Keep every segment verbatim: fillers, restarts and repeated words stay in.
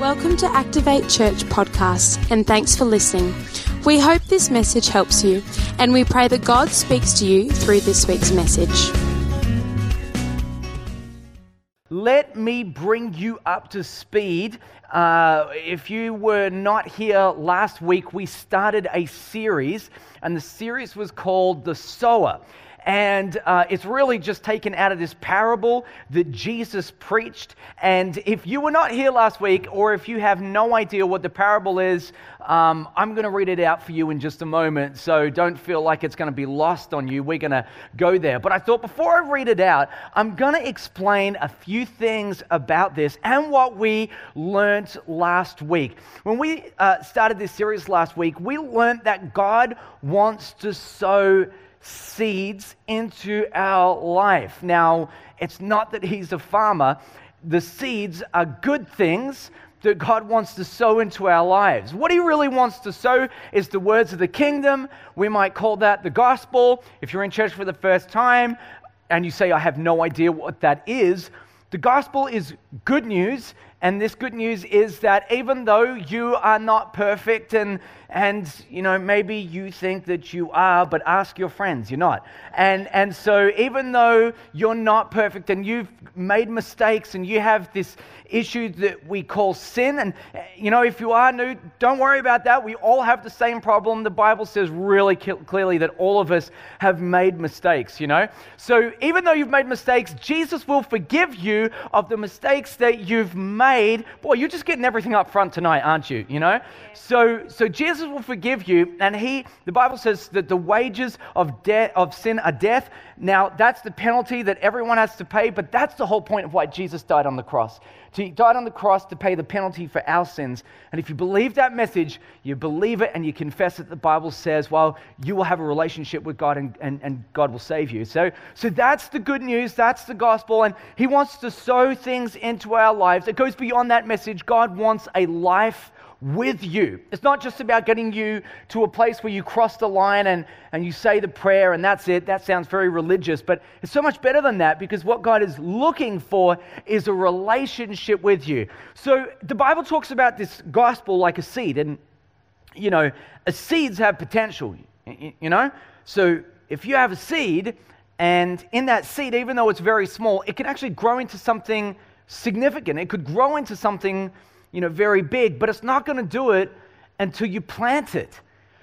Welcome to Activate Church podcast, and thanks for listening. We hope this message helps you, and we pray that God speaks to you through this week's message. Let me bring you up to speed. Uh, if you were not here last week, we started a series, and the series was called The Sower. And uh, it's really just taken out of this parable that Jesus preached. And if you were not here last week, or if you have no idea what the parable is, um, I'm going to read it out for you in just a moment. So don't feel like it's going to be lost on you. We're going to go there. But I thought before I read it out, I'm going to explain a few things about this and what we learned last week. When we uh, started this series last week, we learned that God wants to sow seeds into our life. Now, it's not that he's a farmer. The seeds are good things that God wants to sow into our lives. What he really wants to sow is the words of the kingdom. We might call that the gospel. If you're in church for the first time and you say, I have no idea what that is, the gospel is good news. And this good news is that even though you are not perfect and, and you know, maybe you think that you are, but ask your friends, you're not. And, and so even though you're not perfect and you've made mistakes and you have this issue that we call sin, and, you know, if you are new, don't worry about that. We all have the same problem. The Bible says really clearly that all of us have made mistakes, you know. So even though you've made mistakes, Jesus will forgive you of the mistakes that you've made. Boy, you're just getting everything up front tonight, aren't you? You know? So so Jesus will forgive you, and he the Bible says that the wages of death of sin are death. Now, that's the penalty that everyone has to pay, but that's the whole point of why Jesus died on the cross. He died on the cross to pay the penalty for our sins. And if you believe that message, you believe it and you confess it, the Bible says, well, you will have a relationship with God and, and, and God will save you. So, so that's the good news. That's the gospel. And he wants to sow things into our lives. It goes beyond that message. God wants a life with you. It's not just about getting you to a place where you cross the line and, and you say the prayer and that's it. That sounds very religious, but it's so much better than that, because what God is looking for is a relationship with you. So the Bible talks about this gospel like a seed, and, you know, seeds have potential, you know? So if you have a seed, and in that seed, even though it's very small, it can actually grow into something significant. It could grow into something, you know, very big, but it's not going to do it until you plant it.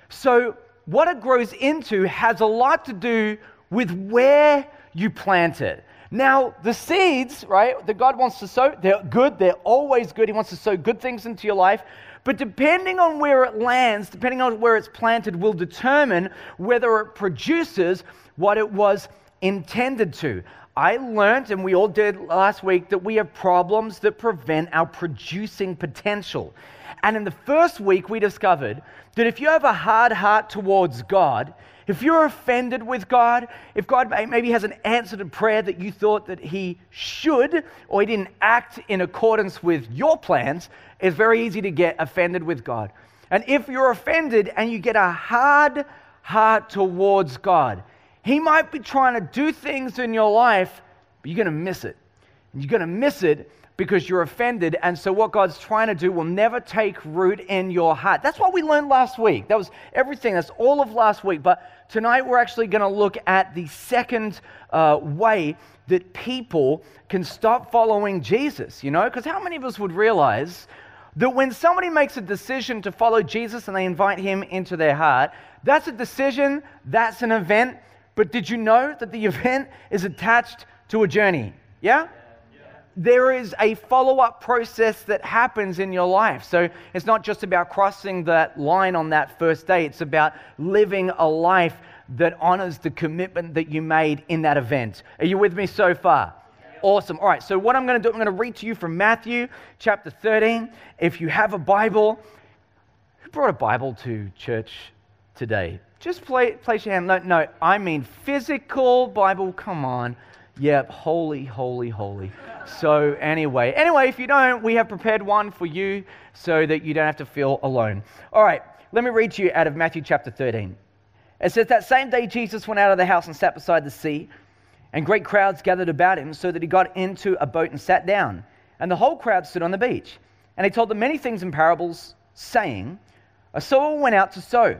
So what it grows into has a lot to do with where you plant it. Now, the seeds, right, that God wants to sow, they're good. They're always good. He wants to sow good things into your life. But depending on where it lands, depending on where it's planted, will determine whether it produces what it was intended to. I learned, and we all did last week, that we have problems that prevent our producing potential. And in the first week, we discovered that if you have a hard heart towards God, if you're offended with God, if God maybe hasn't answered a prayer that you thought that he should, or he didn't act in accordance with your plans, it's very easy to get offended with God. And if you're offended and you get a hard heart towards God, he might be trying to do things in your life, but you're going to miss it. And you're going to miss it because you're offended. And so what God's trying to do will never take root in your heart. That's what we learned last week. That was everything. That's all of last week. But tonight we're actually going to look at the second uh, way that people can stop following Jesus, you know? Because how many of us would realize that when somebody makes a decision to follow Jesus and they invite him into their heart, that's a decision, that's an event. But did you know that the event is attached to a journey? Yeah? Yeah. There is a follow-up process that happens in your life. So it's not just about crossing that line on that first day. It's about living a life that honors the commitment that you made in that event. Are you with me so far? Yeah. Awesome. All right. So what I'm going to do, I'm going to read to you from Matthew chapter thirteen. If you have a Bible, who brought a Bible to church today? Just play, place your hand. No, no, I mean physical Bible. Come on. Yep, holy, holy, holy. So anyway, anyway, if you don't, we have prepared one for you so that you don't have to feel alone. All right, let me read to you out of Matthew chapter thirteen. It says, that same day Jesus went out of the house and sat beside the sea, and great crowds gathered about him so that he got into a boat and sat down. And the whole crowd stood on the beach. And he told them many things in parables, saying, a sower went out to sow.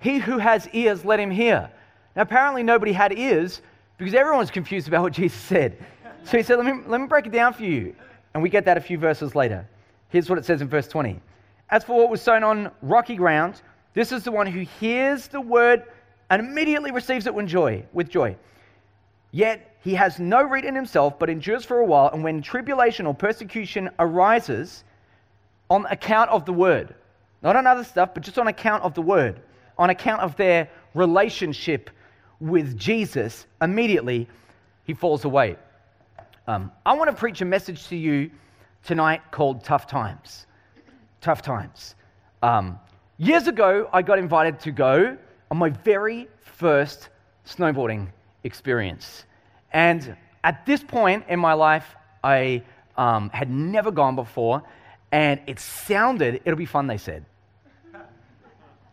He who has ears, let him hear. Now, apparently nobody had ears, because everyone was confused about what Jesus said. So he said, let me, let me break it down for you. And we get that a few verses later. Here's what it says in verse twenty. As for what was sown on rocky ground, this is the one who hears the word and immediately receives it with joy, with joy. Yet he has no root in himself, but endures for a while. And when tribulation or persecution arises on account of the word, not on other stuff, but just on account of the word, on account of their relationship with Jesus, immediately he falls away. Um, I want to preach a message to you tonight called Tough Times. Tough Times. Um, years ago, I got invited to go on my very first snowboarding experience. And at this point in my life, I um, had never gone before, and it sounded, it'll be fun, they said.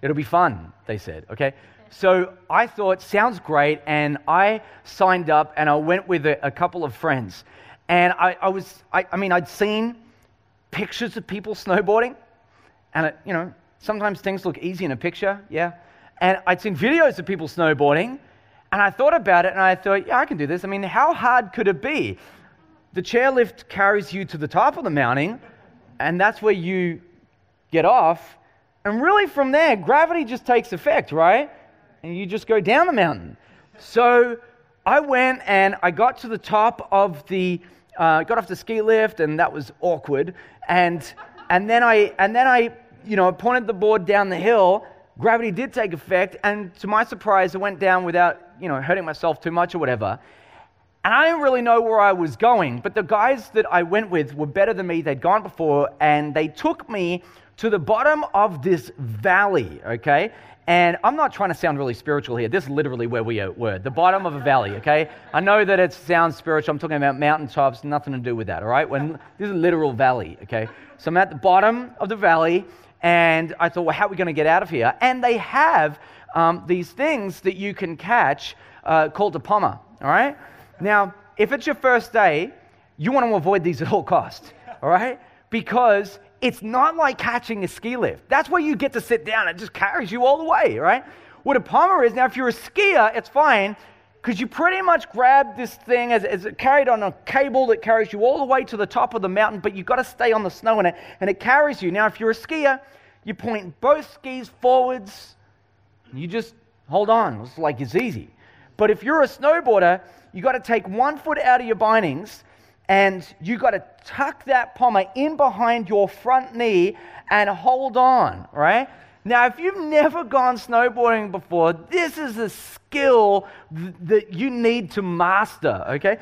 It'll be fun, they said, okay? So I thought, sounds great, and I signed up, and I went with a, a couple of friends. And I, I was, I, I mean, I'd seen pictures of people snowboarding, and, it, you know, sometimes things look easy in a picture, yeah? And I'd seen videos of people snowboarding, and I thought about it, and I thought, yeah, I can do this. I mean, how hard could it be? The chairlift carries you to the top of the mountain, and that's where you get off. And really from there, gravity just takes effect, right? And you just go down the mountain. So I went and I got to the top of the, uh, got off the ski lift, and that was awkward. And and then I, and then I, you know, pointed the board down the hill. Gravity did take effect, and to my surprise, I went down without, you know, hurting myself too much or whatever. And I didn't really know where I was going, but the guys that I went with were better than me. They'd gone before, and they took me to the bottom of this valley, okay? And I'm not trying to sound really spiritual here. This is literally where we were, the bottom of a valley, okay? I know that it sounds spiritual. I'm talking about mountaintops, nothing to do with that, all right? When, this is a literal valley, okay? So I'm at the bottom of the valley, and I thought, well, how are we going to get out of here? And they have um, these things that you can catch uh, called a poma, all right? Now, if it's your first day, you want to avoid these at all costs, all right? Because it's not like catching a ski lift. That's where you get to sit down. It just carries you all the way, right? What a poma is, now if you're a skier, it's fine, because you pretty much grab this thing as, as it carried on a cable that carries you all the way to the top of the mountain, but you've got to stay on the snow in it, and it carries you. Now, if you're a skier, you point both skis forwards, and you just hold on. It's like it's easy. But if you're a snowboarder, you got to take one foot out of your bindings, and you got to tuck that poma in behind your front knee and hold on, right? Now, if you've never gone snowboarding before, this is a skill th- that you need to master, okay?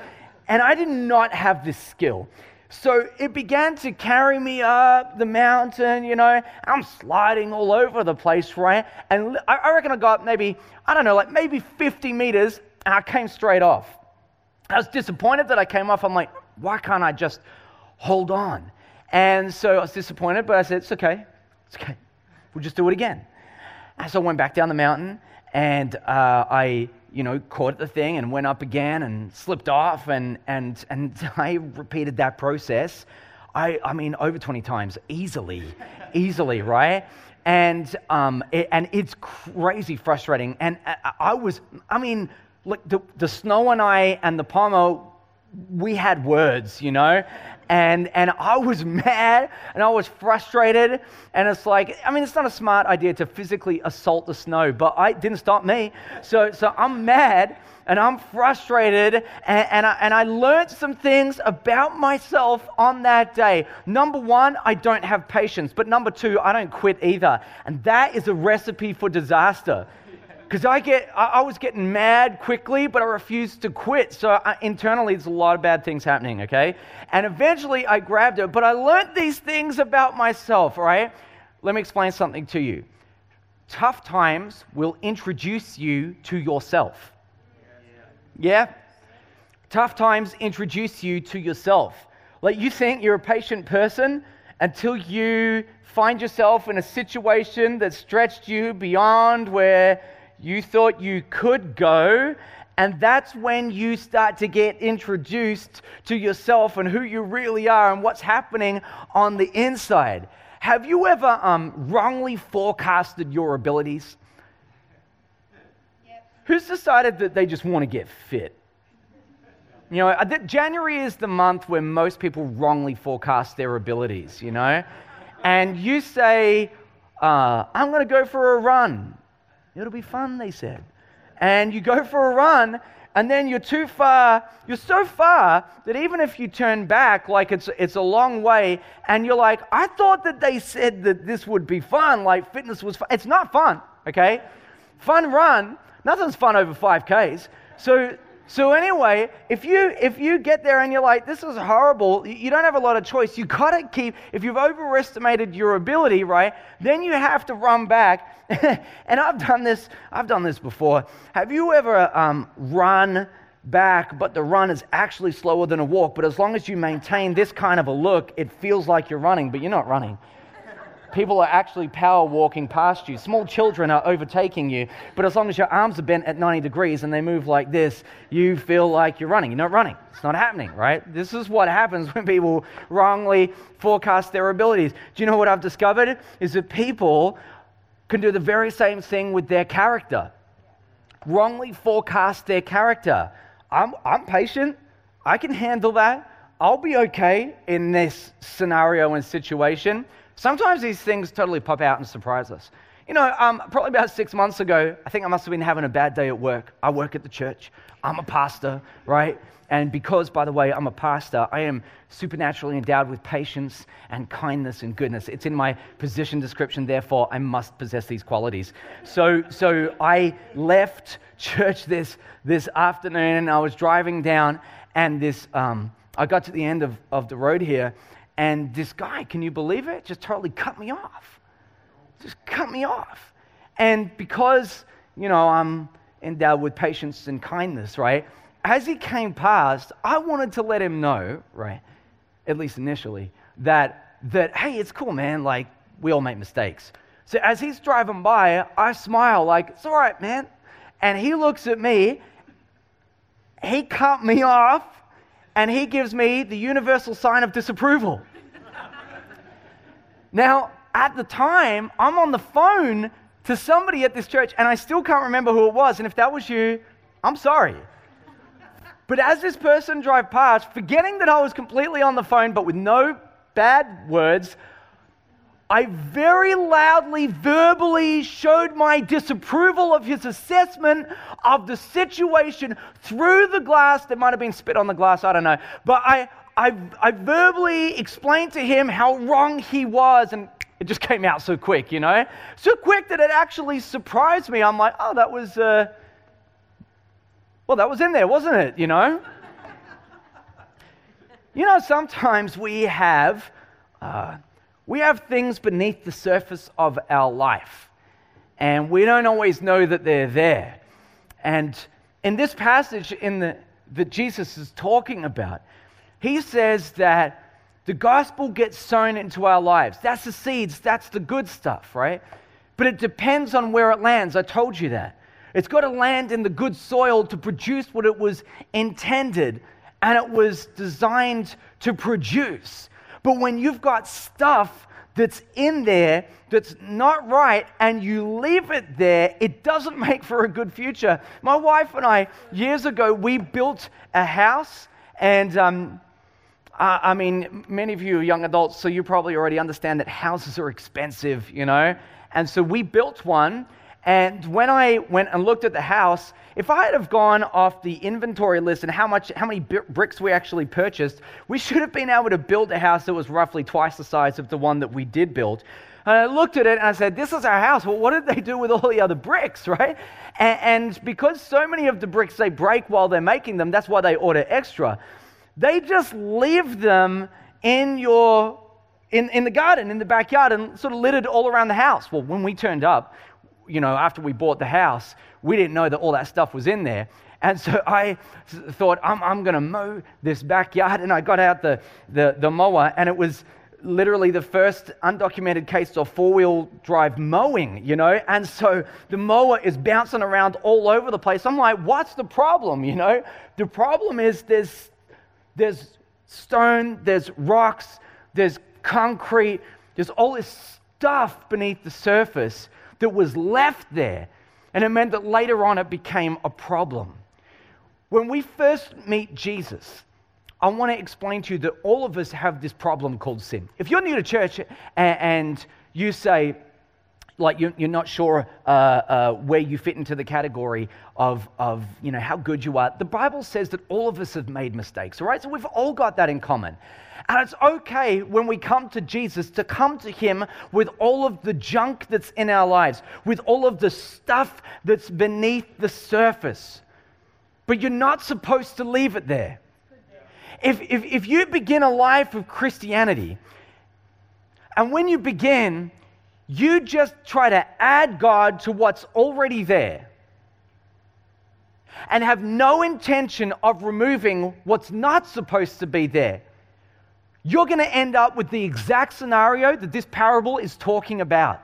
And I did not have this skill. So it began to carry me up the mountain, you know. I'm sliding all over the place, right? And I reckon I got maybe, I don't know, like maybe fifty meters, and I came straight off. I was disappointed that I came off. I'm like, why can't I just hold on? And so I was disappointed, but I said, it's okay. It's okay. We'll just do it again. And so I went back down the mountain, and uh, I... you know, caught the thing and went up again and slipped off, and and and I repeated that process. I I mean over twenty times easily, easily, right? And um it, and it's crazy frustrating. And I, I was, I mean, look, the the snow and I and the pomo, we had words, you know, and and I was mad and I was frustrated, and it's like, I mean, it's not a smart idea to physically assault the snow, but I, it didn't stop me. So so I'm mad and I'm frustrated, and, and, I, and I learned some things about myself on that day. Number one, I don't have patience, but number two, I don't quit either. And that is a recipe for disaster. Because I get, I, I was getting mad quickly, but I refused to quit. So I, internally, there's a lot of bad things happening, okay? And eventually, I grabbed it. But I learned these things about myself, all right? Let me explain something to you. Tough times will introduce you to yourself. Yeah? Tough times introduce you to yourself. Like, you think you're a patient person until you find yourself in a situation that stretched you beyond where you thought you could go, and that's when you start to get introduced to yourself and who you really are and what's happening on the inside. Have you ever um, wrongly forecasted your abilities? Yep. Who's decided that they just want to get fit? You know, January is the month where most people wrongly forecast their abilities, you know? And you say, uh, I'm going to go for a run. It'll be fun, they said. And you go for a run, and then you're too far, you're so far that even if you turn back, like it's, it's a long way, and you're like, I thought that they said that this would be fun, like fitness was fun. It's not fun, okay? Fun run, nothing's fun over five Ks. So... So anyway, if you if you get there and you're like, this is horrible, you don't have a lot of choice. You got to keep, if you've overestimated your ability, right, then you have to run back. And I've done this, I've done this before. Have you ever um, run back, but the run is actually slower than a walk, but as long as you maintain this kind of a look, it feels like you're running, but you're not running. People are actually power walking past you. Small children are overtaking you, but as long as your arms are bent at ninety degrees and they move like this, you feel like you're running. You're not running. It's not happening, right? This is what happens when people wrongly forecast their abilities. Do you know what I've discovered? Is that people can do the very same thing with their character. Wrongly forecast their character. I'm, I'm patient. I can handle that. I'll be okay in this scenario and situation. Sometimes these things totally pop out and surprise us. You know, um, probably about six months ago, I think I must have been having a bad day at work. I work at the church. I'm a pastor, right? And because, by the way, I'm a pastor, I am supernaturally endowed with patience and kindness and goodness. It's in my position description, therefore, I must possess these qualities. So so I left church this, this afternoon, and I was driving down, and this um, I got to the end of, of the road here, and this guy, can you believe it? Just totally cut me off. Just cut me off. And because, you know, I'm endowed with patience and kindness, right? As he came past, I wanted to let him know, right? At least initially, that, that hey, it's cool, man. Like, we all make mistakes. So as he's driving by, I smile like, it's all right, man. And he looks at me. He cut me off. And he gives me the universal sign of disapproval. Now, at the time, I'm on the phone to somebody at this church, and I still can't remember who it was. And if that was you, I'm sorry. But as this person drove past, forgetting that I was completely on the phone, but with no bad words, I very loudly, verbally showed my disapproval of his assessment of the situation through the glass. There might have been spit on the glass, I don't know. But I, I, I verbally explained to him how wrong he was, and it just came out so quick, you know? So quick that it actually surprised me. I'm like, oh, that was, uh, well, that was in there, wasn't it, you know? You know, sometimes we have... Uh, We have things beneath the surface of our life, and we don't always know that they're there. And in this passage in the, that Jesus is talking about, he says that the gospel gets sown into our lives. That's the seeds, that's the good stuff, right? But it depends on where it lands. I told you that. It's got to land in the good soil to produce what it was intended and it was designed to produce. But when you've got stuff that's in there that's not right and you leave it there, it doesn't make for a good future. My wife and I, years ago, we built a house, and um, I, I mean, many of you are young adults, so you probably already understand that houses are expensive, you know? And so we built one, and when I went and looked at the house, if I had have gone off the inventory list and how much, how many b- bricks we actually purchased, we should have been able to build a house that was roughly twice the size of the one that we did build. And I looked at it and I said, this is our house. Well, what did they do with all the other bricks, right? And, and because so many of the bricks they break while they're making them, that's why they order extra. They just leave them in your in, in the garden, in the backyard, and sort of littered all around the house. Well, when we turned up, you know, after we bought the house, we didn't know that all that stuff was in there. And so I thought, I'm, I'm going to mow this backyard. And I got out the, the, the mower, and it was literally the first undocumented case of four-wheel drive mowing, you know. And so the mower is bouncing around all over the place. I'm like, what's the problem, you know? The problem is there's, there's stone, there's rocks, there's concrete, there's all this stuff beneath the surface that was left there. And it meant that later on it became a problem. When we first meet Jesus, I want to explain to you that all of us have this problem called sin. If you're new to church and you say, like, you're not sure uh, uh, where you fit into the category of, of, you know, how good you are, the Bible says that all of us have made mistakes, all right? So we've all got that in common. And it's okay when we come to Jesus to come to him with all of the junk that's in our lives, with all of the stuff that's beneath the surface. But you're not supposed to leave it there. If, if, if you begin a life of Christianity, and when you begin, you just try to add God to what's already there and have no intention of removing what's not supposed to be there, you're going to end up with the exact scenario that this parable is talking about.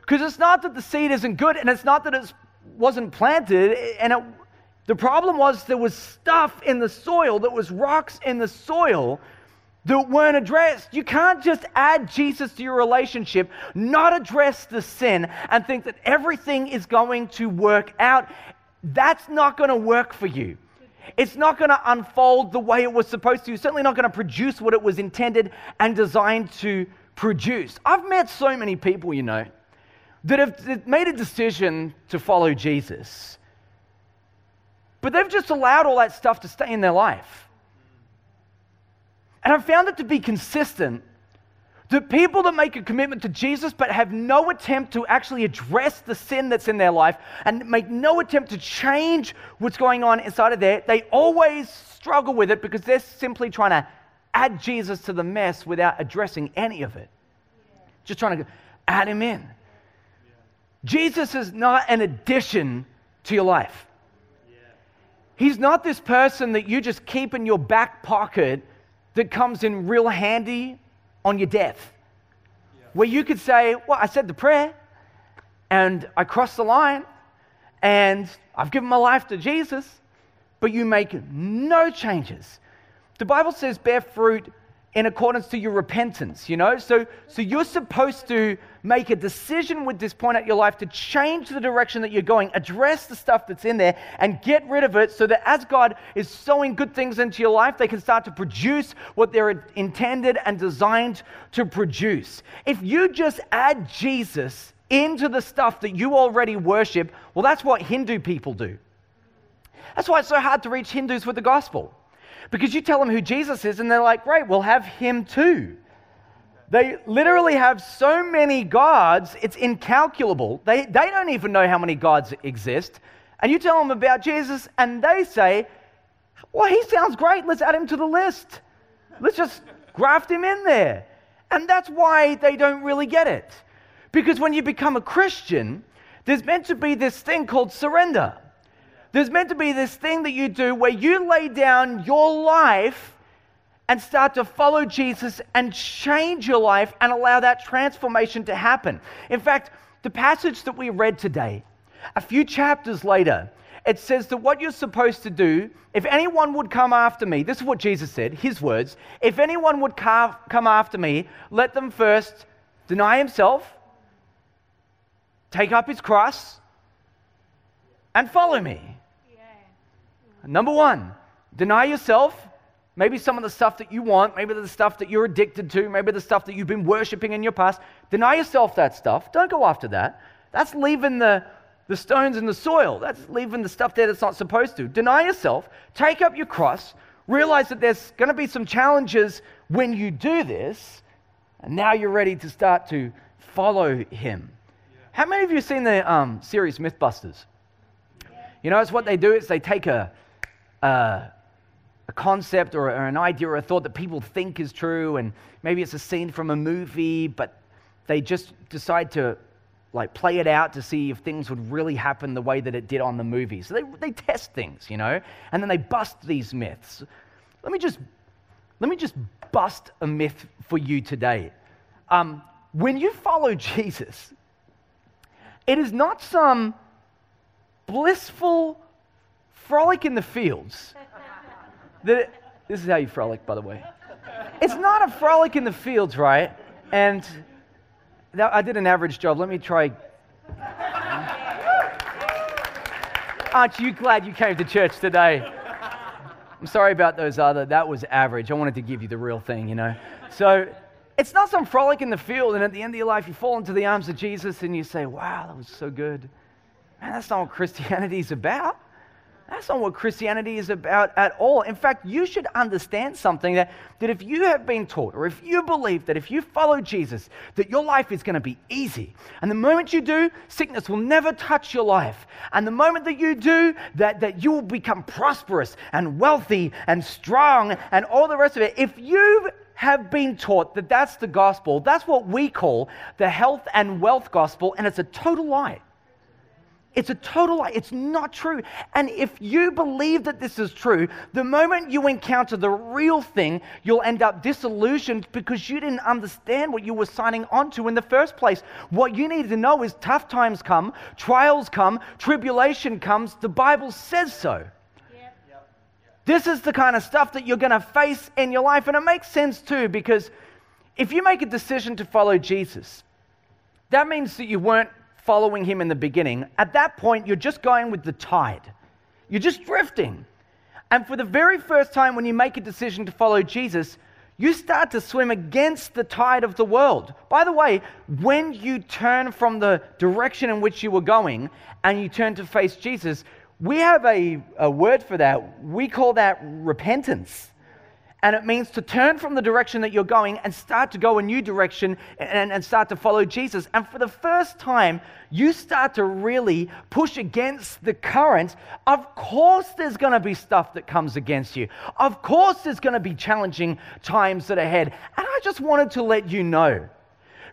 Because it's not that the seed isn't good, and it's not that it wasn't planted, and it, the problem was there was stuff in the soil, there was rocks in the soil that weren't addressed. You can't just add Jesus to your relationship, not address the sin, and think that everything is going to work out. That's not going to work for you. It's not going to unfold the way it was supposed to. It's certainly not going to produce what it was intended and designed to produce. I've met so many people, you know, that have made a decision to follow Jesus, but they've just allowed all that stuff to stay in their life. And I've found it to be consistent that people that make a commitment to Jesus but have no attempt to actually address the sin that's in their life and make no attempt to change what's going on inside of there, they always struggle with it because they're simply trying to add Jesus to the mess without addressing any of it. Yeah. Just trying to add him in. Yeah. Jesus is not an addition to your life. Yeah. He's not this person that you just keep in your back pocket that comes in real handy on your death, yeah. where you could say, well, I said the prayer, and I crossed the line, and I've given my life to Jesus, but you make no changes. The Bible says bear fruit in accordance to your repentance, you know? So, so you're supposed to make a decision with this point at your life to change the direction that you're going, address the stuff that's in there, and get rid of it so that as God is sowing good things into your life, they can start to produce what they're intended and designed to produce. If you just add Jesus into the stuff that you already worship, well, that's what Hindu people do. That's why it's so hard to reach Hindus with the gospel, because you tell them who Jesus is, and they're like, great, we'll have him too. They literally have so many gods, it's incalculable. They they don't even know how many gods exist. And you tell them about Jesus, and they say, well, he sounds great. Let's add him to the list. Let's just graft him in there. And that's why they don't really get it. Because when you become a Christian, there's meant to be this thing called surrender. There's meant to be this thing that you do where you lay down your life and start to follow Jesus and change your life and allow that transformation to happen. In fact, the passage that we read today, a few chapters later, it says that what you're supposed to do, if anyone would come after me, this is what Jesus said, his words, if anyone would come after me, let them first deny himself, take up his cross, and follow me. Yeah. Number one, deny yourself. Maybe some of the stuff that you want, maybe the stuff that you're addicted to, maybe the stuff that you've been worshiping in your past. Deny yourself that stuff. Don't go after that. That's leaving the, the stones in the soil. That's leaving the stuff there that's not supposed to. Deny yourself. Take up your cross. Realize that there's going to be some challenges when you do this. And now you're ready to start to follow him. Yeah. How many of you have seen the um, series Mythbusters? Yeah. You know, it's what they do. It's they take a, a, a concept or, or an idea or a thought that people think is true, and maybe it's a scene from a movie, but they just decide to like play it out to see if things would really happen the way that it did on the movie. So they, they test things, you know, and then they bust these myths. Let me just let me just bust a myth for you today. Um, when you follow Jesus, it is not some blissful frolic in the fields. That it, this is how you frolic, by the way. It's not a frolic in the fields, right? And that, I did an average job. Let me try. Aren't you glad you came to church today? I'm sorry about those other, that was average. I wanted to give you the real thing, you know. So it's not some frolic in the field, and at the end of your life, you fall into the arms of Jesus and you say, wow, that was so good. Man, that's not what Christianity is about. That's not what Christianity is about at all. In fact, you should understand something that, that if you have been taught, or if you believe that if you follow Jesus, that your life is going to be easy. And the moment you do, sickness will never touch your life. And the moment that you do, that, that you will become prosperous and wealthy and strong and all the rest of it. If you have been taught that that's the gospel, that's what we call the health and wealth gospel, and it's a total lie. It's a total lie. It's not true. And if you believe that this is true, the moment you encounter the real thing, you'll end up disillusioned because you didn't understand what you were signing on to in the first place. What you need to know is tough times come, trials come, tribulation comes. The Bible says so. Yeah. Yeah. This is the kind of stuff that you're going to face in your life. And it makes sense too, because if you make a decision to follow Jesus, that means that you weren't following him in the beginning. At that point, you're just going with the tide. You're just drifting. And for the very first time when you make a decision to follow Jesus, you start to swim against the tide of the world. By the way, when you turn from the direction in which you were going and you turn to face Jesus, we have a, a word for that. We call that repentance. And it means to turn from the direction that you're going and start to go a new direction and, and start to follow Jesus. And for the first time, you start to really push against the current. Of course, there's going to be stuff that comes against you. Of course, there's going to be challenging times that are ahead. And I just wanted to let you know,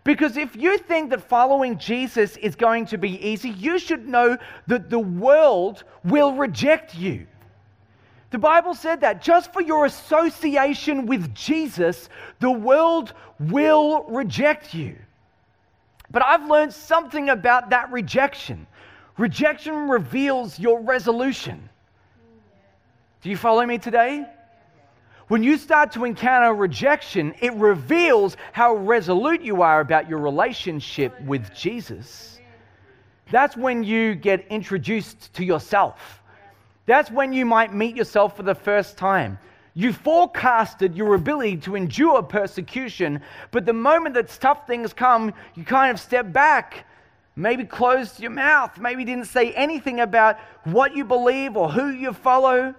because if you think that following Jesus is going to be easy, you should know that the world will reject you. The Bible said that just for your association with Jesus, the world will reject you. But I've learned something about that rejection. Rejection reveals your resolution. Do you follow me today? When you start to encounter rejection, it reveals how resolute you are about your relationship with Jesus. That's when you get introduced to yourself. That's when you might meet yourself for the first time. You forecasted your ability to endure persecution, but the moment that tough things come, you kind of step back, maybe closed your mouth, maybe didn't say anything about what you believe or who you follow.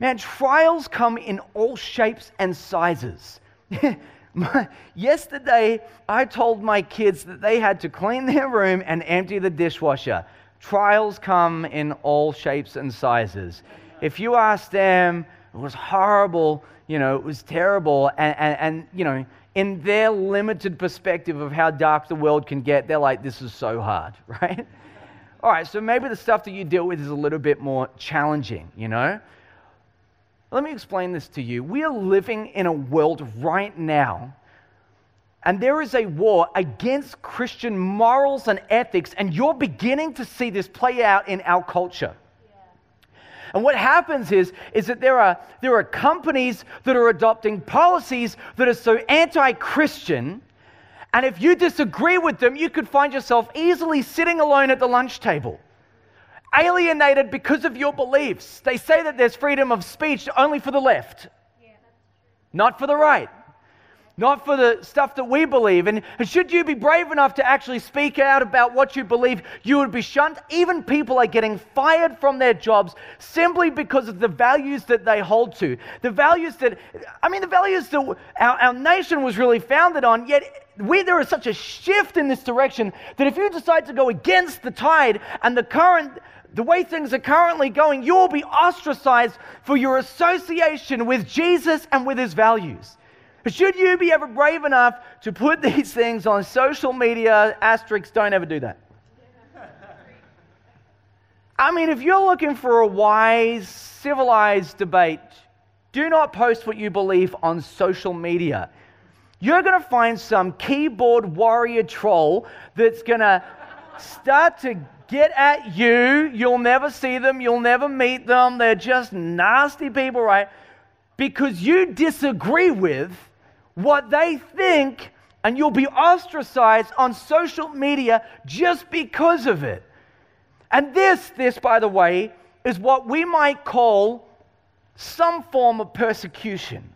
Man, trials come in all shapes and sizes. Yesterday, I told my kids that they had to clean their room and empty the dishwasher. Trials come in all shapes and sizes. If you ask them, it was horrible, you know, it was terrible, and, and, and, you know, in their limited perspective of how dark the world can get, they're like, this is so hard, right? All right, so maybe the stuff that you deal with is a little bit more challenging, you know? Let me explain this to you. We are living in a world right now, and there is a war against Christian morals and ethics, and you're beginning to see this play out in our culture. Yeah. And what happens is, is that there are, there are companies that are adopting policies that are so anti-Christian, and if you disagree with them, you could find yourself easily sitting alone at the lunch table, alienated because of your beliefs. They say that there's freedom of speech only for the left, yeah, not for the right. not for the stuff that we believe. And should you be brave enough to actually speak out about what you believe, you would be shunned. Even people are getting fired from their jobs simply because of the values that they hold to. The values that, I mean, the values that our, our nation was really founded on, yet we, there is such a shift in this direction that if you decide to go against the tide and the current, the way things are currently going, you will be ostracized for your association with Jesus and with his values. Should you be ever brave enough to put these things on social media, asterisks, don't ever do that. I mean, if you're looking for a wise, civilized debate, do not post what you believe on social media. You're going to find some keyboard warrior troll that's going to start to get at you. You'll never see them. You'll never meet them. They're just nasty people, right? Because you disagree with what they think, and you'll be ostracized on social media just because of it. And this, this, by the way, is what we might call some form of persecution.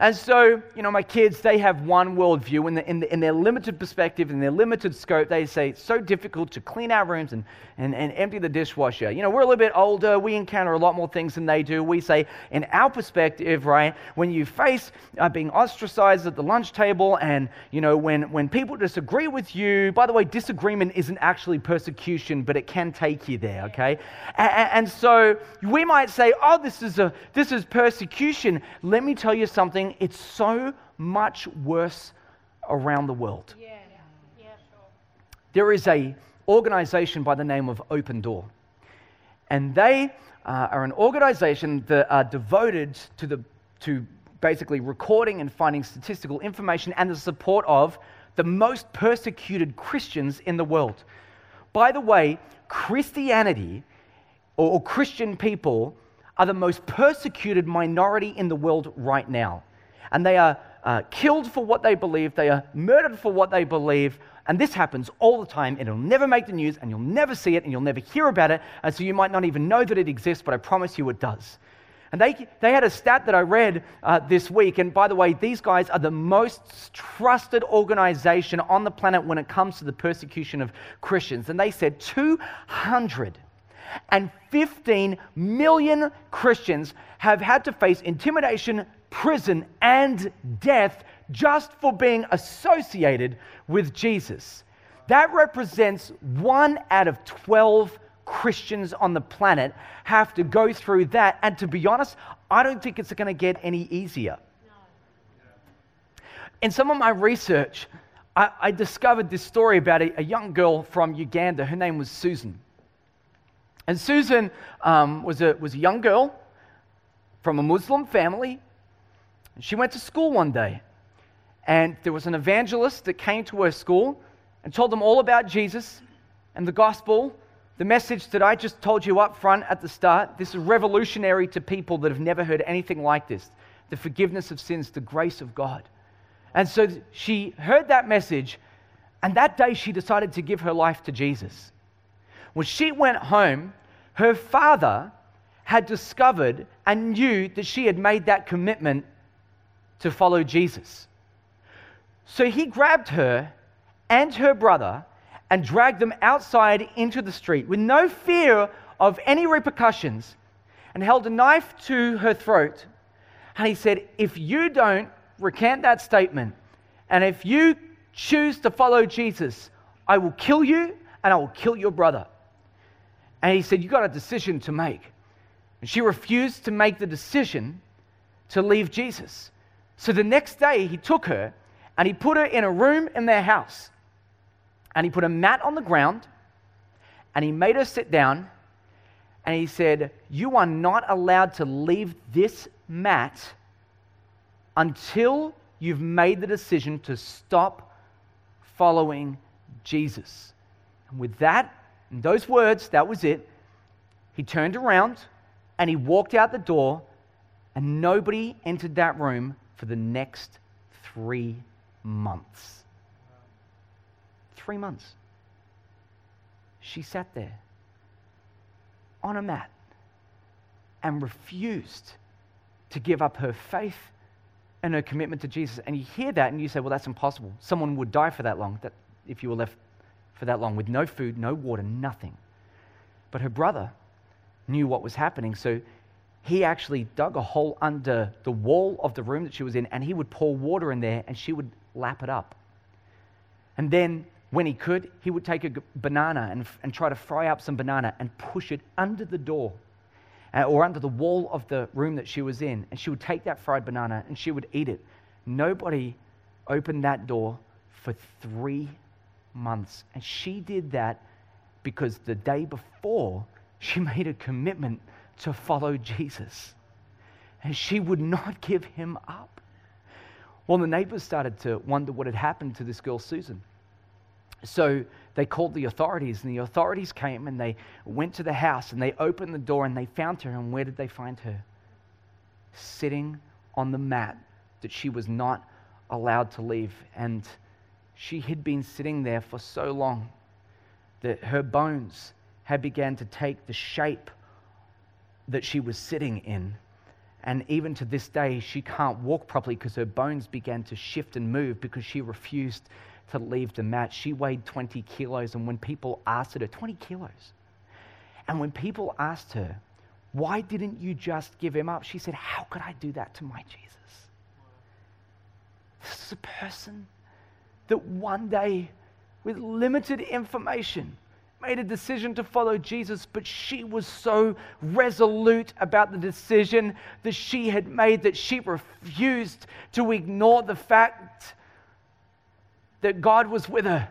And so, you know, my kids, they have one worldview, and in, the, in, the, in their limited perspective, in their limited scope, they say it's so difficult to clean our rooms and, and, and empty the dishwasher. You know, we're a little bit older. We encounter a lot more things than they do. We say, in our perspective, right, when you face uh, being ostracized at the lunch table and, you know, when, when people disagree with you, by the way, disagreement isn't actually persecution, but it can take you there, okay? And, and so we might say, oh, this is a, this is persecution. Let me tell you something. It's so much worse around the world. Yeah. Yeah, sure. There is an organization by the name of Open Door, and they uh, are an organization that are devoted to the to basically recording and finding statistical information and the support of the most persecuted Christians in the world. By the way, Christianity or, or Christian people are the most persecuted minority in the world right now. And they are uh, killed for what they believe. They are murdered for what they believe. And this happens all the time. It'll never make the news, and you'll never see it, and you'll never hear about it. And so you might not even know that it exists, but I promise you it does. And they they had a stat that I read uh, this week. And by the way, these guys are the most trusted organization on the planet when it comes to the persecution of Christians. And they said two hundred and fifteen million Christians have had to face intimidation, prison, and death just for being associated with Jesus. That represents one out of twelve Christians on the planet have to go through that. And to be honest, I don't think it's going to get any easier. In some of my research, I, I discovered this story about a, a young girl from Uganda. Her name was Susan. And Susan um, was a was a young girl from a Muslim family. She went to school one day, and there was an evangelist that came to her school and told them all about Jesus and the gospel, the message that I just told you up front at the start. This is revolutionary to people that have never heard anything like this, the forgiveness of sins, the grace of God. And so she heard that message, and that day she decided to give her life to Jesus. When she went home, her father had discovered and knew that she had made that commitment to follow Jesus. So he grabbed her and her brother and dragged them outside into the street with no fear of any repercussions, and held a knife to her throat. And he said, if you don't recant that statement, and if you choose to follow Jesus, I will kill you and I will kill your brother. And he said, you got a decision to make. And she refused to make the decision to leave Jesus. So the next day he took her and he put her in a room in their house. And he put a mat on the ground and he made her sit down. And he said, you are not allowed to leave this mat until you've made the decision to stop following Jesus. And with that, in those words, that was it. He turned around and he walked out the door, and nobody entered that room for the next three months. Three months. She sat there on a mat and refused to give up her faith and a commitment to Jesus. And you hear that and you say, well, that's impossible. Someone would die for that long, that if you were left for that long with no food, no water, nothing. But her brother knew what was happening, so he actually dug a hole under the wall of the room that she was in, and he would pour water in there, and she would lap it up. And then when he could, he would take a banana and, and try to fry up some banana and push it under the door or under the wall of the room that she was in, and she would take that fried banana and she would eat it. Nobody opened that door for three months, and she did that because the day before she made a commitment to follow Jesus, and she would not give him up. Well, the neighbors started to wonder what had happened to this girl, Susan. So they called the authorities, and the authorities came, and they went to the house, and they opened the door, and they found her. And where did they find her? Sitting on the mat that she was not allowed to leave. And she had been sitting there for so long that her bones had began to take the shape that she was sitting in. And even to this day, she can't walk properly because her bones began to shift and move because she refused to leave the mat. She weighed twenty kilos, and when people asked her, twenty kilos. And when people asked her, why didn't you just give him up? She said, how could I do that to my Jesus? This is a person that one day, with limited information, made a decision to follow Jesus, but she was so resolute about the decision that she had made that she refused to ignore the fact that God was with her.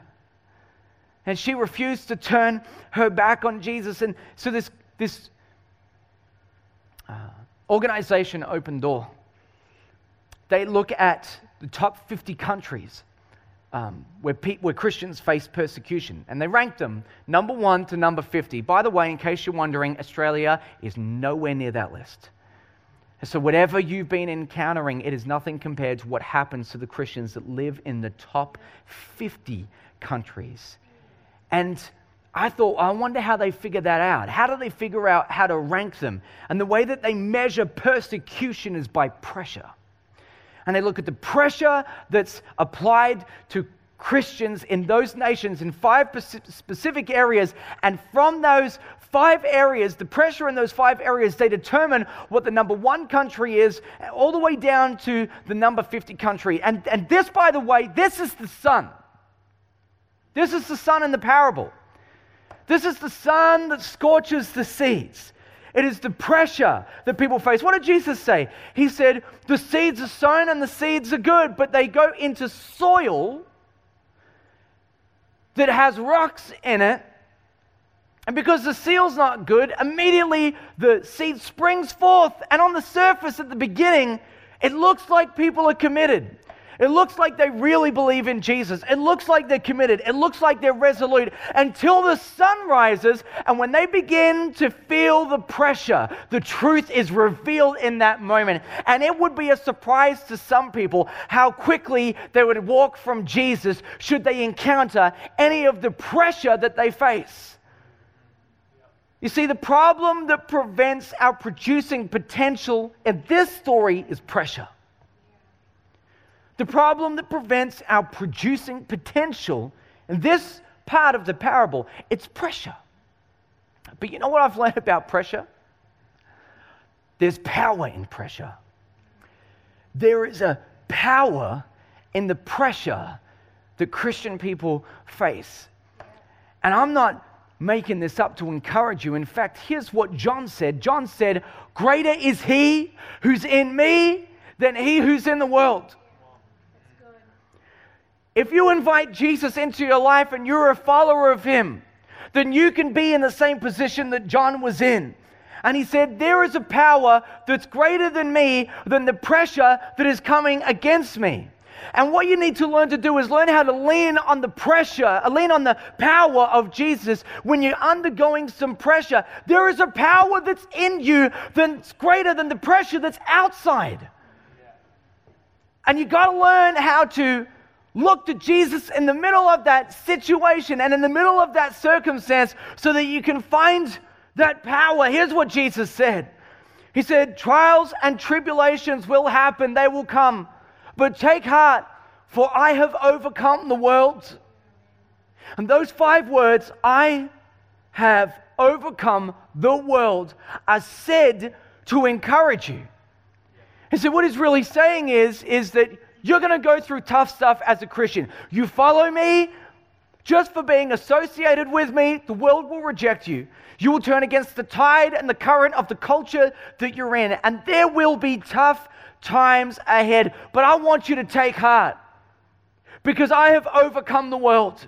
And she refused to turn her back on Jesus. And so this, this uh, organization, Open Door, they look at the top fifty countries Um, where, pe- where Christians face persecution. And they ranked them number one to number fifty. By the way, in case you're wondering, Australia is nowhere near that list. And so whatever you've been encountering, it is nothing compared to what happens to the Christians that live in the top fifty countries. And I thought, I wonder how they figure that out. How do they figure out how to rank them? And the way that they measure persecution is by pressure. And they look at the pressure that's applied to Christians in those nations in five specific areas. And from those five areas, the pressure in those five areas, they determine what the number one country is, all the way down to the number fifty country. And, and this, by the way, this is the son. This is the son in the parable. This is the sun that scorches the seeds. It is the pressure that people face. What did Jesus say? He said, the seeds are sown and the seeds are good, but they go into soil that has rocks in it. And because the soil's not good, immediately the seed springs forth. And on the surface at the beginning, it looks like people are committed. It looks like they really believe in Jesus. It looks like they're committed. It looks like they're resolute until the sun rises. And when they begin to feel the pressure, the truth is revealed in that moment. And it would be a surprise to some people how quickly they would walk from Jesus should they encounter any of the pressure that they face. You see, the problem that prevents our producing potential in this story is pressure. The problem that prevents our producing potential in this part of the parable, it's pressure. But you know what I've learned about pressure? There's power in pressure. There is a power in the pressure that Christian people face. And I'm not making this up to encourage you. In fact, here's what John said. John said, "Greater is he who's in me than he who's in the world." If you invite Jesus into your life and you're a follower of him, then you can be in the same position that John was in. And he said, there is a power that's greater than me, than the pressure that is coming against me. And what you need to learn to do is learn how to lean on the pressure, lean on the power of Jesus when you're undergoing some pressure. There is a power that's in you that's greater than the pressure that's outside. And you got to learn how to look to Jesus in the middle of that situation and in the middle of that circumstance so that you can find that power. Here's what Jesus said. He said, trials and tribulations will happen. They will come. But take heart, for I have overcome the world. And those five words, I have overcome the world, are said to encourage you. And so what he's really saying is, is that you're going to go through tough stuff as a Christian. You follow me, just for being associated with me, the world will reject you. You will turn against the tide and the current of the culture that you're in. And there will be tough times ahead. But I want you to take heart, because I have overcome the world.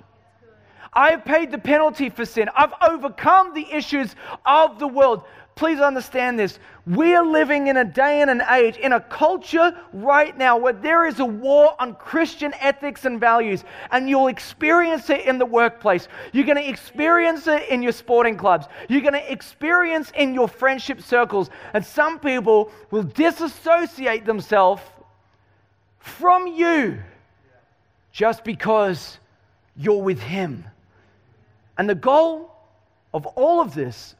I have paid the penalty for sin. I've overcome the issues of the world. Please understand this. We are living in a day and an age, in a culture right now where there is a war on Christian ethics and values, and you'll experience it in the workplace. You're going to experience it in your sporting clubs. You're going to experience in your friendship circles. And some people will disassociate themselves from you just because you're with him. And the goal of all of this,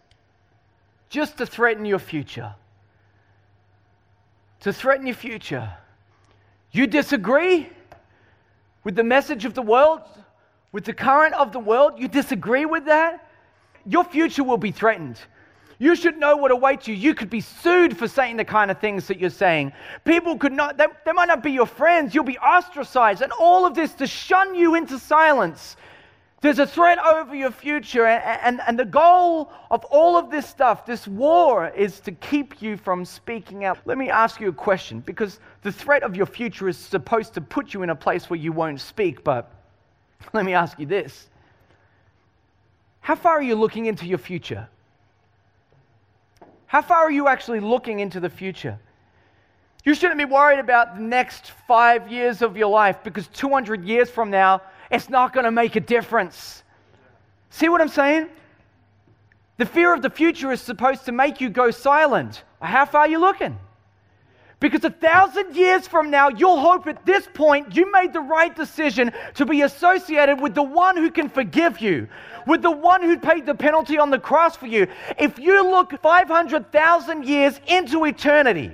just to threaten your future. To threaten your future. You disagree with the message of the world, with the current of the world, you disagree with that, your future will be threatened. You should know what awaits you. You could be sued for saying the kind of things that you're saying. People could not, they, they might not be your friends. You'll be ostracized. And all of this to shun you into silence. There's a threat over your future. And, and, and the goal of all of this stuff, this war, is to keep you from speaking out. Let me ask you a question, because the threat of your future is supposed to put you in a place where you won't speak. But let me ask you this. How far are you looking into your future? How far are you actually looking into the future? You shouldn't be worried about the next five years of your life, because two hundred years from now, it's not going to make a difference. See what I'm saying? The fear of the future is supposed to make you go silent. How far are you looking? Because a thousand years from now, you'll hope at this point you made the right decision to be associated with the one who can forgive you, with the one who paid the penalty on the cross for you. If you look five hundred thousand years into eternity,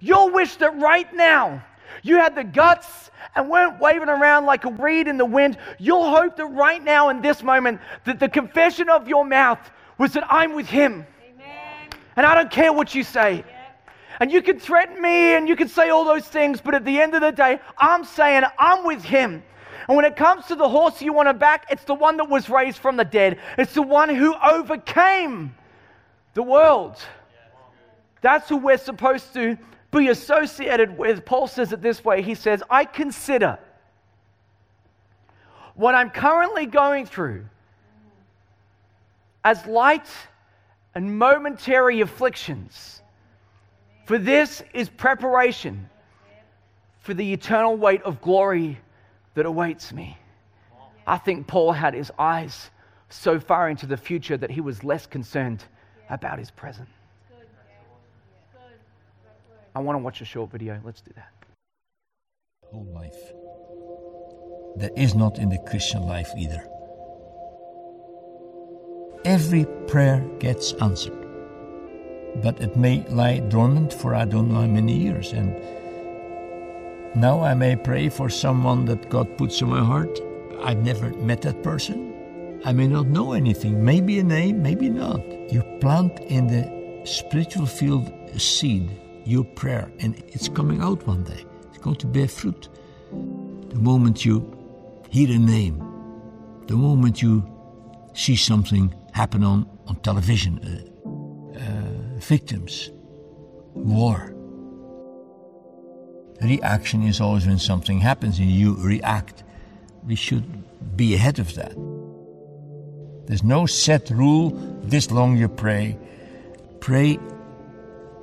you'll wish that right now you had the guts and weren't waving around like a reed in the wind. You'll hope that right now in this moment that the confession of your mouth was that I'm with him. Amen. And I don't care what you say. And you can threaten me and you can say all those things, but at the end of the day, I'm saying I'm with him. And when it comes to the horse you want to back, it's the one that was raised from the dead. It's the one who overcame the world. That's who we're supposed to be associated with. Paul says it this way. He says, I consider what I'm currently going through as light and momentary afflictions. For this is preparation for the eternal weight of glory that awaits me. I think Paul had his eyes so far into the future that he was less concerned about his present. I want to watch a short video. Let's do that. Whole life. That is not in the Christian life either. Every prayer gets answered. But it may lie dormant for I don't know how many years. And now I may pray for someone that God puts in my heart. I've never met that person. I may not know anything. Maybe a name, maybe not. You plant in the spiritual field a seed, your prayer, and it's coming out one day. It's going to bear fruit. The moment you hear a name, the moment you see something happen on, on television, uh, uh, victims, war. Reaction is always when something happens and you react. We should be ahead of that. There's no set rule, this long you pray. Pray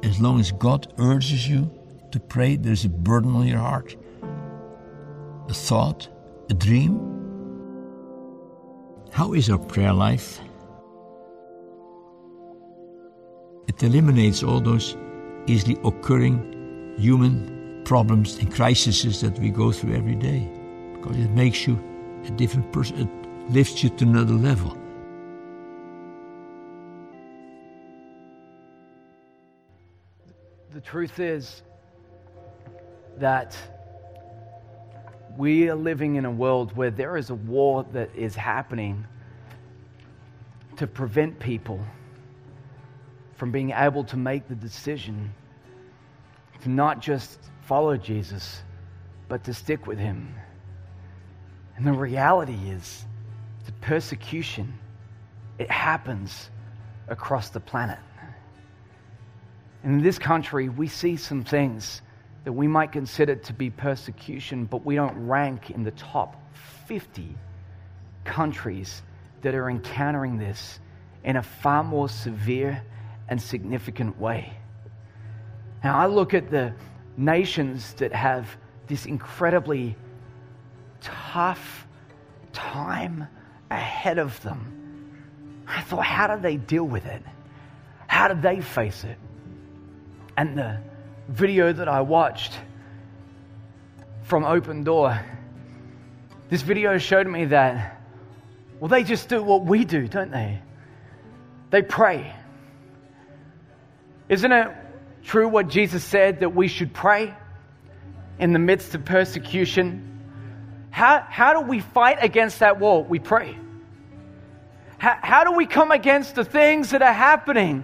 as long as God urges you to pray. There's a burden on your heart, a thought, a dream. How is our prayer life? It eliminates all those easily occurring human problems and crises that we go through every day, because it makes you a different person. It lifts you to another level. The truth is that we are living in a world where there is a war that is happening to prevent people from being able to make the decision to not just follow Jesus, but to stick with him. And the reality is that persecution, it happens across the planet. In this country, we see some things that we might consider to be persecution, but we don't rank in the top fifty countries that are encountering this in a far more severe and significant way. Now, I look at the nations that have this incredibly tough time ahead of them. I thought, how do they deal with it? How do they face it? And the video that I watched from Open Door, this video showed me that, well, they just do what we do, don't they? They pray. Isn't it true what Jesus said, that we should pray in the midst of persecution? How, how do we fight against that war? We pray. How, how do we come against the things that are happening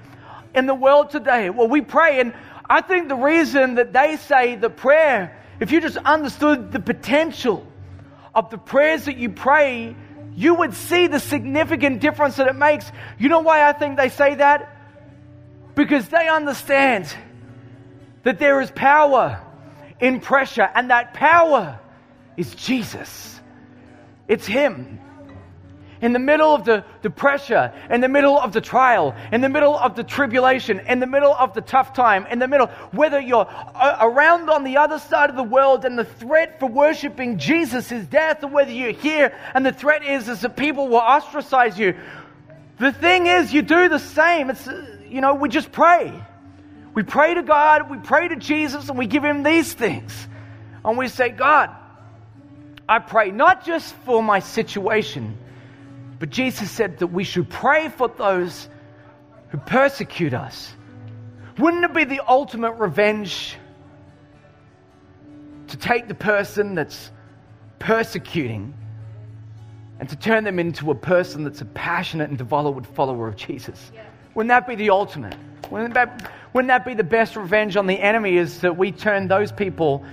in the world today? Well, we pray. And I think the reason that they say the prayer, if you just understood the potential of the prayers that you pray, you would see the significant difference that it makes. You know why I think they say that? Because they understand that there is power in pressure, and that power is Jesus. It's him. In the middle of the, the pressure, in the middle of the trial, in the middle of the tribulation, in the middle of the tough time, in the middle, whether you're around on the other side of the world and the threat for worshiping Jesus is death, or whether you're here and the threat is, is that people will ostracize you. The thing is, you do the same. It's, you know, we just pray. We pray to God, we pray to Jesus, and we give him these things. And we say, God, I pray not just for my situation, but Jesus said that we should pray for those who persecute us. Wouldn't it be the ultimate revenge to take the person that's persecuting and to turn them into a person that's a passionate and devoted follower of Jesus? Yeah. Wouldn't that be the ultimate? Wouldn't that, wouldn't that be the best revenge on the enemy, is that we turn those people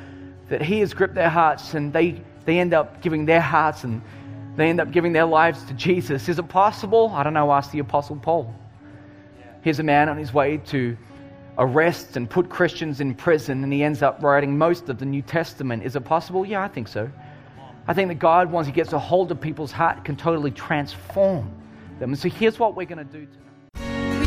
that he has gripped their hearts, and they, they end up giving their hearts and they end up giving their lives to Jesus. Is it possible? I don't know, ask the Apostle Paul. Here's a man on his way to arrest and put Christians in prison, and he ends up writing most of the New Testament. Is it possible? Yeah, I think so. I think that God, once he gets a hold of people's heart, can totally transform them. And so here's what we're going to do tonight. We